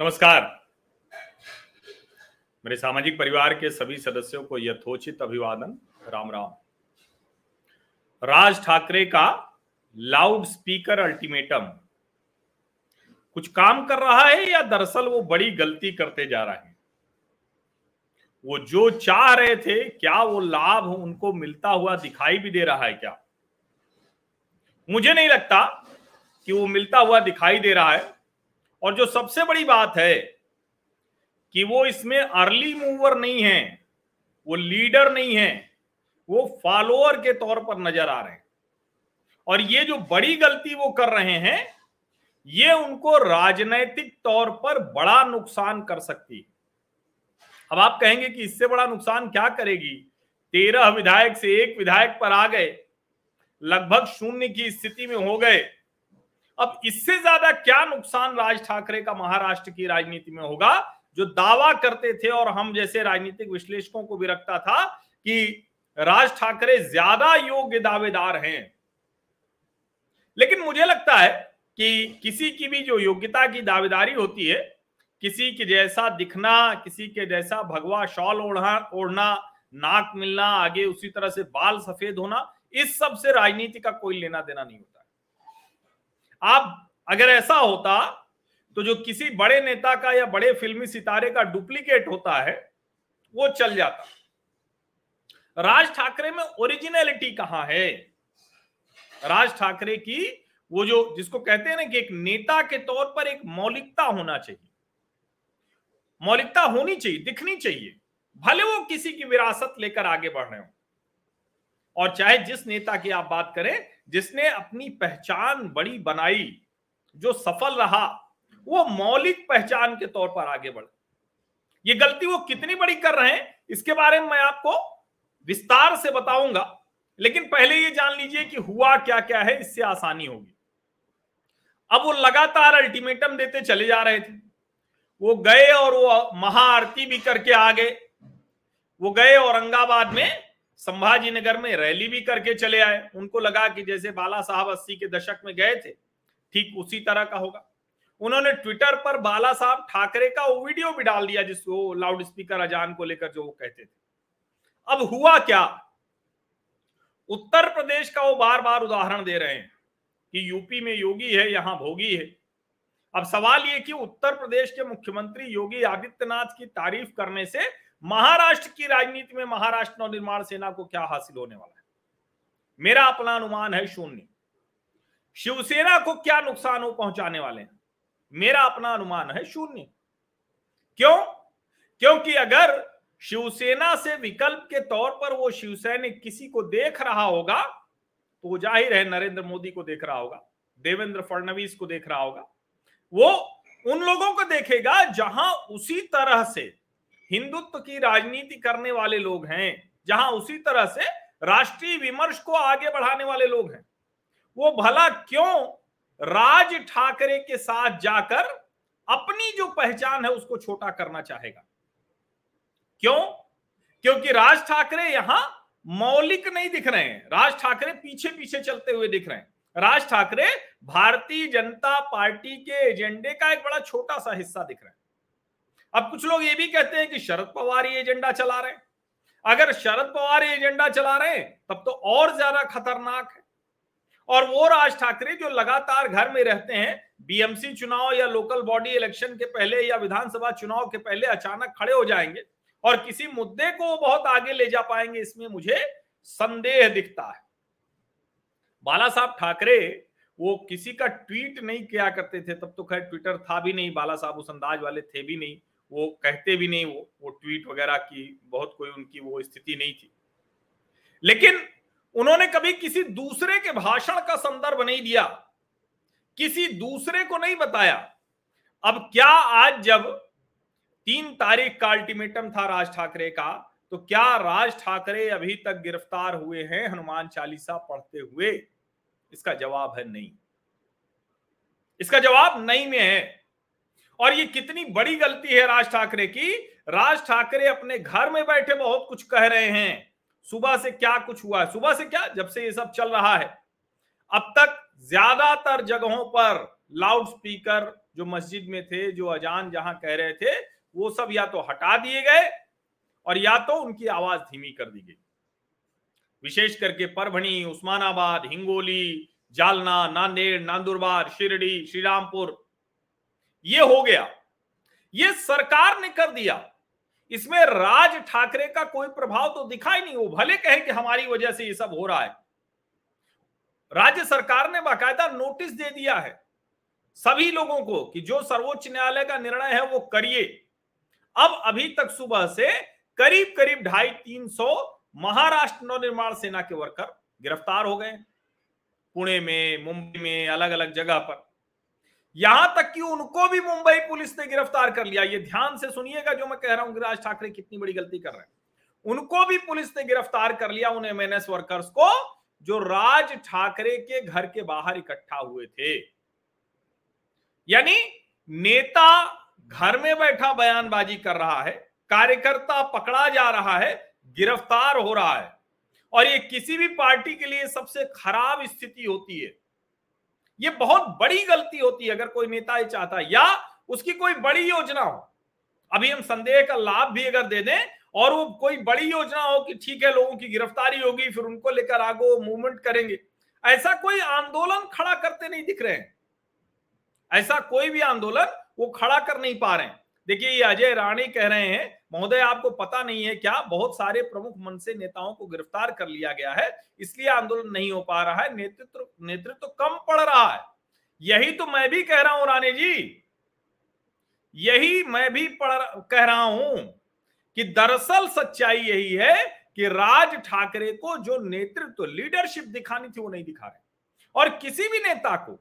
नमस्कार। मेरे सामाजिक परिवार के सभी सदस्यों को यथोचित अभिवादन, राम राम। राज ठाकरे का लाउड स्पीकर अल्टीमेटम कुछ काम कर रहा है या दरअसल वो बड़ी गलती करते जा रहे हैं? वो जो चाह रहे थे, क्या वो लाभ उनको मिलता हुआ दिखाई भी दे रहा है? क्या मुझे नहीं लगता कि वो मिलता हुआ दिखाई दे रहा है। और जो सबसे बड़ी बात है कि वो इसमें अर्ली मूवर नहीं है, वो लीडर नहीं है, वो फॉलोअर के तौर पर नजर आ रहे हैं। और ये जो बड़ी गलती वो कर रहे हैं, ये उनको राजनीतिक तौर पर बड़ा नुकसान कर सकती है। अब आप कहेंगे कि इससे बड़ा नुकसान क्या करेगी? 13 विधायक से 1 विधायक पर आ गए, लगभग शून्य की स्थिति में हो गए। अब इससे ज्यादा क्या नुकसान राज ठाकरे का महाराष्ट्र की राजनीति में होगा, जो दावा करते थे और हम जैसे राजनीतिक विश्लेषकों को भी रखता था कि राज ठाकरे ज्यादा योग्य दावेदार हैं। लेकिन मुझे लगता है कि किसी की भी जो योग्यता की दावेदारी होती है, किसी के जैसा दिखना, किसी के जैसा भगवा शॉल ओढ़ना, नाक मिलना, आगे उसी तरह से बाल सफेद होना, इस सब से राजनीति का कोई लेना देना नहीं होता। आप अगर ऐसा होता तो जो किसी बड़े नेता का या बड़े फिल्मी सितारे का डुप्लीकेट होता है वो चल जाता। राज ठाकरे में ओरिजिनलिटी कहां है? राज ठाकरे की वो जो जिसको कहते हैं ना कि एक नेता के तौर पर एक मौलिकता होना चाहिए, मौलिकता होनी चाहिए, दिखनी चाहिए, भले वो किसी की विरासत लेकर आगे बढ़ रहे हो। और चाहे जिस नेता की आप बात करें जिसने अपनी पहचान बड़ी बनाई, जो सफल रहा, वो मौलिक पहचान के तौर पर आगे बढ़ा। ये गलती वो कितनी बड़ी कर रहे हैं, इसके बारे में मैं आपको विस्तार से बताऊंगा, लेकिन पहले ये जान लीजिए कि हुआ क्या क्या है, इससे आसानी होगी। अब वो लगातार अल्टीमेटम देते चले जा रहे थे। वो गए और वो महाआरती भी करके आ गए, वो गए औरंगाबाद में संभाजी नगर में रैली भी करके चले आए। उनको लगा कि जैसे बाला साहब 80 के दशक में गए थे, ठीक उसी तरह का होगा। उन्होंने ट्विटर पर बाला साहब ठाकरे का वो वीडियो भी डाल दिया जिसको लाउड स्पीकर अजान को लेकर जो वो कहते थे। अब हुआ क्या? उत्तर प्रदेश का वो बार बार उदाहरण दे रहे हैं कि यूपी में योगी है, यहां भोगी है। अब सवाल ये कि उत्तर प्रदेश के मुख्यमंत्री योगी आदित्यनाथ की तारीफ करने से महाराष्ट्र की राजनीति में महाराष्ट्र नवनिर्माण सेना को क्या हासिल होने वाला है? मेरा अपना अनुमान है शून्य। शिवसेना को क्या नुकसान वो पहुंचाने वाले हैं? मेरा अपना अनुमान है शून्य। क्यों? क्योंकि अगर शिवसेना से विकल्प के तौर पर वो शिवसैनिक किसी को देख रहा होगा तो जाहिर है नरेंद्र मोदी को देख रहा होगा, देवेंद्र फडणवीस को देख रहा होगा। वो उन लोगों को देखेगा जहां उसी तरह से हिंदुत्व की राजनीति करने वाले लोग हैं, जहां उसी तरह से राष्ट्रीय विमर्श को आगे बढ़ाने वाले लोग हैं। वो भला क्यों राज ठाकरे के साथ जाकर अपनी जो पहचान है उसको छोटा करना चाहेगा? क्यों? क्योंकि राज ठाकरे यहां मौलिक नहीं दिख रहे हैं। राज ठाकरे पीछे पीछे चलते हुए दिख रहे हैं। राज ठाकरे भारतीय जनता पार्टी के एजेंडे का एक बड़ा छोटा सा हिस्सा दिख रहे हैं। अब कुछ लोग ये भी कहते हैं कि शरद पवार ये एजेंडा चला रहे हैं। अगर शरद पवार ये एजेंडा चला रहे हैं तब तो और ज्यादा खतरनाक है। और वो राज ठाकरे जो लगातार घर में रहते हैं, बीएमसी चुनाव या लोकल बॉडी इलेक्शन के पहले या विधानसभा चुनाव के पहले अचानक खड़े हो जाएंगे और किसी मुद्दे को बहुत आगे ले जा पाएंगे, इसमें मुझे संदेह दिखता है। बाला साहब ठाकरे वो किसी का ट्वीट नहीं किया करते थे, तब तो खैर ट्विटर था भी नहीं, बाला साहब उस अंदाज वाले थे भी नहीं, वो कहते भी नहीं, वो ट्वीट वगैरह की बहुत कोई उनकी वो स्थिति नहीं थी। लेकिन उन्होंने कभी किसी दूसरे के भाषण का संदर्भ नहीं दिया, किसी दूसरे को नहीं बताया। अब क्या आज जब 3 तारीख का अल्टीमेटम था राज ठाकरे का, तो क्या राज ठाकरे अभी तक गिरफ्तार हुए हैं हनुमान चालीसा पढ़ते हुए? इसका जवाब है नहीं। इसका जवाब नहीं में है। और ये कितनी बड़ी गलती है राज ठाकरे की। राज ठाकरे अपने घर में बैठे बहुत कुछ कह रहे हैं। सुबह से क्या कुछ हुआ है, सुबह से क्या, जब से ये सब चल रहा है अब तक ज्यादातर जगहों पर लाउड स्पीकर जो मस्जिद में थे, जो अजान जहां कह रहे थे, वो सब या तो हटा दिए गए और या तो उनकी आवाज धीमी कर दी गई। विशेष करके परभणी, उस्मानाबाद, हिंगोली, जालना, नांदेड़, नंदुरबार, शिरडी, श्रीरामपुर, ये हो गया, ये सरकार ने कर दिया। इसमें राज ठाकरे का कोई प्रभाव तो दिखाई नहीं। वो भले कहे कि हमारी वजह से ये सब हो रहा है, राज्य सरकार ने बाकायदा नोटिस दे दिया है सभी लोगों को कि जो सर्वोच्च न्यायालय का निर्णय है वो करिए। अब अभी तक सुबह से करीब करीब 250-300 महाराष्ट्र नवनिर्माण सेना के वर्कर गिरफ्तार हो गए, पुणे में, मुंबई में, अलग अलग जगह पर। यहां तक कि उनको भी मुंबई पुलिस ने गिरफ्तार कर लिया। ये ध्यान से सुनिएगा जो मैं कह रहा हूं कि राज ठाकरे कितनी बड़ी गलती कर रहे हैं। उनको भी पुलिस ने गिरफ्तार कर लिया, उन एमएनएस वर्कर्स को जो राज ठाकरे के घर के बाहर इकट्ठा हुए थे। यानी नेता घर में बैठा बयानबाजी कर रहा है, कार्यकर्ता पकड़ा जा रहा है, गिरफ्तार हो रहा है, और ये किसी भी पार्टी के लिए सबसे खराब स्थिति होती है। ये बहुत बड़ी गलती होती है अगर कोई नेता ये चाहता है, या उसकी कोई बड़ी योजना हो। अभी हम संदेह का लाभ भी अगर दे दें और वो कोई बड़ी योजना हो कि ठीक है लोगों की गिरफ्तारी होगी, फिर उनको लेकर आगे मूवमेंट करेंगे, ऐसा कोई आंदोलन खड़ा करते नहीं दिख रहे हैं। ऐसा कोई भी आंदोलन वो खड़ा कर नहीं पा रहे हैं। देखिए, ये अजय राणे कह रहे हैं, महोदय आपको पता नहीं है क्या, बहुत सारे प्रमुख मन से नेताओं को गिरफ्तार कर लिया गया है, इसलिए आंदोलन नहीं हो पा रहा है, नेतृत्व कम पड़ रहा है। यही तो मैं भी कह रहा हूं राणे जी, यही मैं भी कह रहा हूं कि दरअसल सच्चाई यही है कि राज ठाकरे को जो नेतृत्व, लीडरशिप दिखानी थी वो नहीं दिखा रहे। और किसी भी नेता को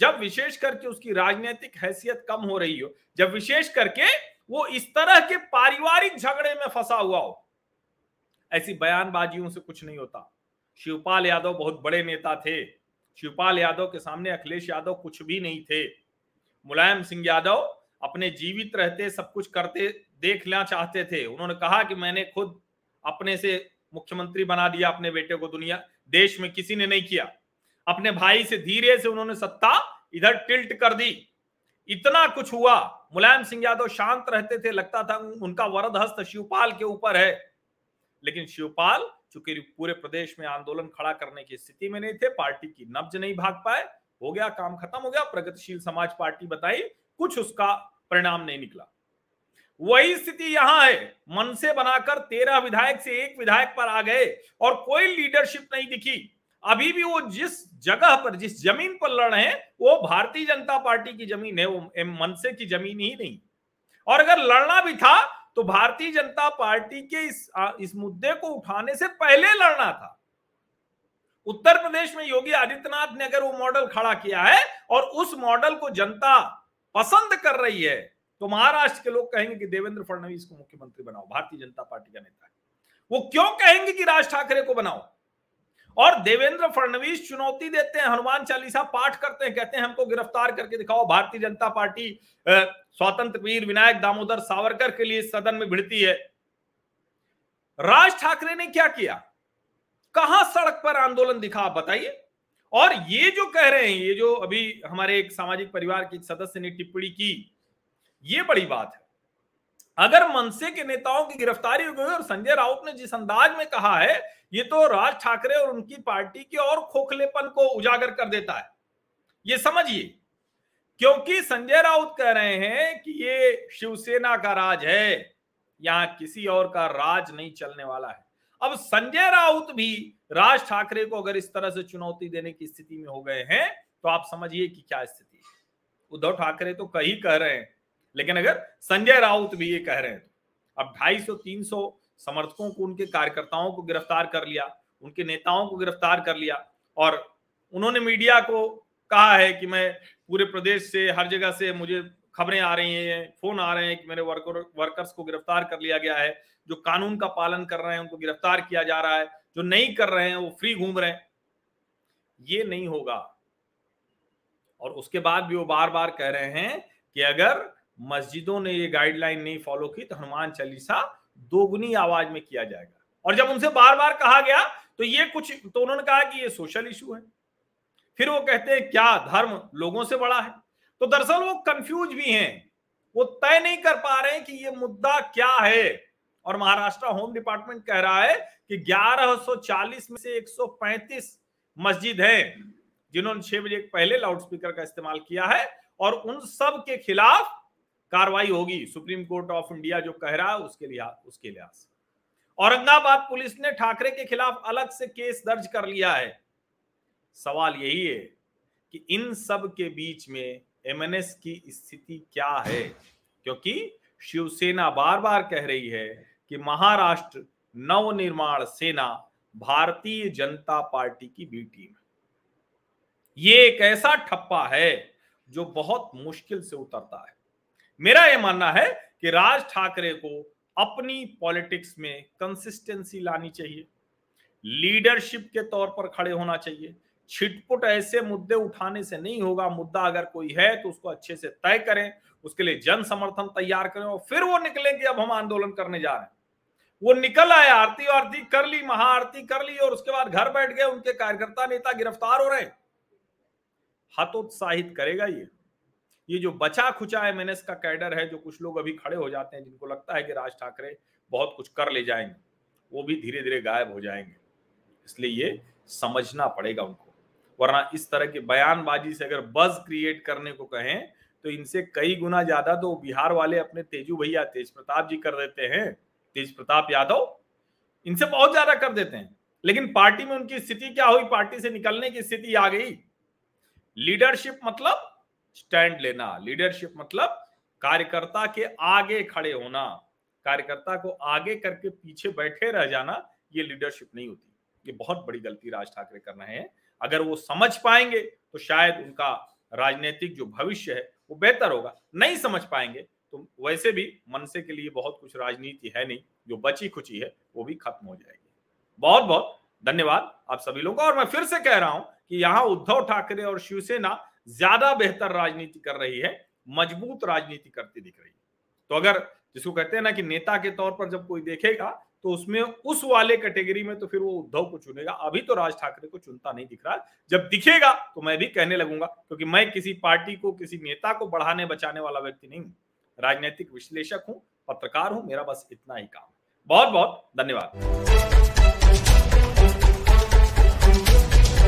जब विशेष करके उसकी राजनीतिक हैसियत कम हो रही हो, जब विशेष करके वो इस तरह के पारिवारिक झगड़े में फंसा हुआ हो, ऐसी बयानबाजियों से कुछ नहीं होता। शिवपाल यादव बहुत बड़े नेता थे, शिवपाल यादव के सामने अखिलेश यादव कुछ भी नहीं थे। मुलायम सिंह यादव अपने जीवित रहते सब कुछ करते देखना चाहते थे। उन्होंने कहा कि मैंने खुद अपने से मुख्यमंत्री बना दिया अपने बेटे को, दुनिया देश में किसी ने नहीं किया। अपने भाई से धीरे से उन्होंने सत्ता इधर टिल्ट कर दी, इतना कुछ हुआ। मुलायम सिंह यादव शांत रहते थे, लगता था उनका वरद हस्त शिवपाल के ऊपर है। लेकिन शिवपाल चूंकि पूरे प्रदेश में आंदोलन खड़ा करने की स्थिति में नहीं थे, पार्टी की नब्ज नहीं भाग पाए, हो गया काम खत्म हो गया। प्रगतिशील समाज पार्टी बताई, कुछ उसका परिणाम नहीं निकला। वही स्थिति यहां है, मन से बनाकर 13 विधायक से 1 विधायक पर आ गए और कोई लीडरशिप नहीं दिखी। अभी भी वो जिस जगह पर, जिस जमीन पर लड़ रहे हैं, वो भारतीय जनता पार्टी की जमीन है, वो मनसे की जमीन ही नहीं। और अगर लड़ना भी था तो भारतीय जनता पार्टी के इस मुद्दे को उठाने से पहले लड़ना था। उत्तर प्रदेश में योगी आदित्यनाथ ने अगर वो मॉडल खड़ा किया है और उस मॉडल को जनता पसंद कर रही है, तो महाराष्ट्र के लोग कहेंगे कि देवेंद्र फडणवीस को मुख्यमंत्री बनाओ, भारतीय जनता पार्टी का नेता है। वो क्यों कहेंगे कि राज ठाकरे को बनाओ? और देवेंद्र फडणवीस चुनौती देते हैं, हनुमान चालीसा पाठ करते हैं, कहते हैं हमको गिरफ्तार करके दिखाओ। भारतीय जनता पार्टी स्वतंत्र वीर विनायक दामोदर सावरकर के लिए सदन में भिड़ती है। राज ठाकरे ने क्या किया? कहां सड़क पर आंदोलन दिखा, आप बताइए। और ये जो कह रहे हैं, ये जो अभी हमारे एक सामाजिक परिवार के सदस्य ने टिप्पणी की, ये बड़ी बात है। अगर मनसे के नेताओं की गिरफ्तारी हो गई, और संजय राउत ने जिस अंदाज में कहा है, ये तो राज ठाकरे और उनकी पार्टी के और खोखलेपन को उजागर कर देता है, ये समझिए। क्योंकि संजय राउत कह रहे हैं कि ये शिवसेना का राज है, यहां किसी और का राज नहीं चलने वाला है। अब संजय राउत भी राज ठाकरे को अगर इस तरह से चुनौती देने की स्थिति में हो गए हैं, तो आप समझिए कि क्या स्थिति है। उद्धव ठाकरे तो कहीं कह रहे हैं, लेकिन अगर संजय राउत भी ये कह रहे हैं, अब 250-300 समर्थकों को, उनके कार्यकर्ताओं को गिरफ्तार कर लिया, उनके नेताओं को गिरफ्तार कर लिया। और उन्होंने मीडिया को कहा है कि मैं पूरे प्रदेश से, हर जगह से मुझे खबरें आ रही हैं, फोन आ रहे हैं कि मेरे वर्कर्स को गिरफ्तार कर लिया गया है। जो कानून का पालन कर रहे हैं उनको गिरफ्तार किया जा रहा है, जो नहीं कर रहे हैं वो फ्री घूम रहे हैं। ये नहीं होगा। और उसके बाद भी वो बार बार कह रहे हैं कि अगर मस्जिदों ने ये गाइडलाइन नहीं फॉलो की तो हनुमान चालीसा दोगुनी आवाज में किया जाएगा। और जब उनसे बार बार कहा गया तो ये कुछ, तो उन्होंने कहा कि ये सोशल इशू है। फिर वो कहते हैं क्या धर्म लोगों से बड़ा है? तो दरअसल वो कंफ्यूज भी हैं, वो तय नहीं कर पा रहे हैं कि ये मुद्दा क्या है। और महाराष्ट्र होम डिपार्टमेंट कह रहा है कि 1140 में से 135 मस्जिद हैं जिन्होंने 6 बजे पहले लाउडस्पीकर का इस्तेमाल किया है और उन सब के खिलाफ कार्रवाई होगी। सुप्रीम कोर्ट ऑफ इंडिया जो कह रहा है उसके लिहाज से औरंगाबाद पुलिस ने ठाकरे के खिलाफ अलग से केस दर्ज कर लिया है। सवाल यही है कि इन सब के बीच में एमएनएस की स्थिति क्या है, क्योंकि शिवसेना बार बार कह रही है कि महाराष्ट्र नवनिर्माण सेना भारतीय जनता पार्टी की बी टीम है। ये एक ऐसा ठप्पा है जो बहुत मुश्किल से उतरता है। मेरा यह मानना है कि राज ठाकरे को अपनी पॉलिटिक्स में कंसिस्टेंसी लानी चाहिए, लीडरशिप के तौर पर खड़े होना चाहिए। छिटपुट ऐसे मुद्दे उठाने से नहीं होगा। मुद्दा अगर कोई है तो उसको अच्छे से तय करें, उसके लिए जन समर्थन तैयार करें और फिर वो निकलेंगे अब हम आंदोलन करने जा रहे हैं। वो निकल आए, आरती आरती कर ली, महाआरती कर ली और उसके बाद घर बैठ गए। उनके कार्यकर्ता नेता गिरफ्तार हो रहे हैं। हतोत्साहित करेगा ये जो बचा खुचा एमएनएस का कैडर है, जो कुछ लोग अभी खड़े हो जाते हैं जिनको लगता है कि राज ठाकरे बहुत कुछ कर ले जाएंगे, वो भी धीरे धीरे गायब हो जाएंगे। इसलिए ये समझना पड़ेगा उनको, वरना इस तरह के बयानबाजी से अगर बज क्रिएट करने को कहें तो इनसे कई गुना ज्यादा तो बिहार वाले अपने तेजू भैया तेज प्रताप जी कर देते हैं, तेज प्रताप यादव इनसे बहुत ज्यादा कर देते हैं। लेकिन पार्टी में उनकी स्थिति क्या हुई? पार्टी से निकलने की स्थिति आ गई। लीडरशिप मतलब स्टैंड लेना, लीडरशिप मतलब कार्यकर्ता के आगे खड़े होना। कार्यकर्ता को आगे करके पीछे बैठे रह जाना ये लीडरशिप नहीं होती। ये बहुत बड़ी गलती राज ठाकरे कर रहे हैं। अगर वो समझ पाएंगे तो शायद उनका राजनीतिक जो भविष्य है वो बेहतर होगा। नहीं समझ पाएंगे तो वैसे भी मनसे के लिए बहुत कुछ राजनीति है नहीं, जो बची खुची है वो भी खत्म हो जाएगी। बहुत बहुत धन्यवाद आप सभी लोगों का। और मैं फिर से कह रहा हूं कि यहाँ उद्धव ठाकरे और शिवसेना ज्यादा बेहतर राजनीति कर रही है, मजबूत राजनीति करती दिख रही है। तो अगर जिसको कहते हैं ना कि नेता के तौर पर जब कोई देखेगा तो उसमें उस वाले कैटेगरी में तो फिर वो उद्धव को चुनेगा। अभी तो राज ठाकरे को चुनता नहीं दिख रहा। जब दिखेगा तो मैं भी कहने लगूंगा, क्योंकि मैं किसी पार्टी को, किसी नेता को बढ़ाने बचाने वाला व्यक्ति नहीं हूँ। राजनीतिक विश्लेषक हूँ, पत्रकार हूँ, मेरा बस इतना ही काम। बहुत बहुत धन्यवाद।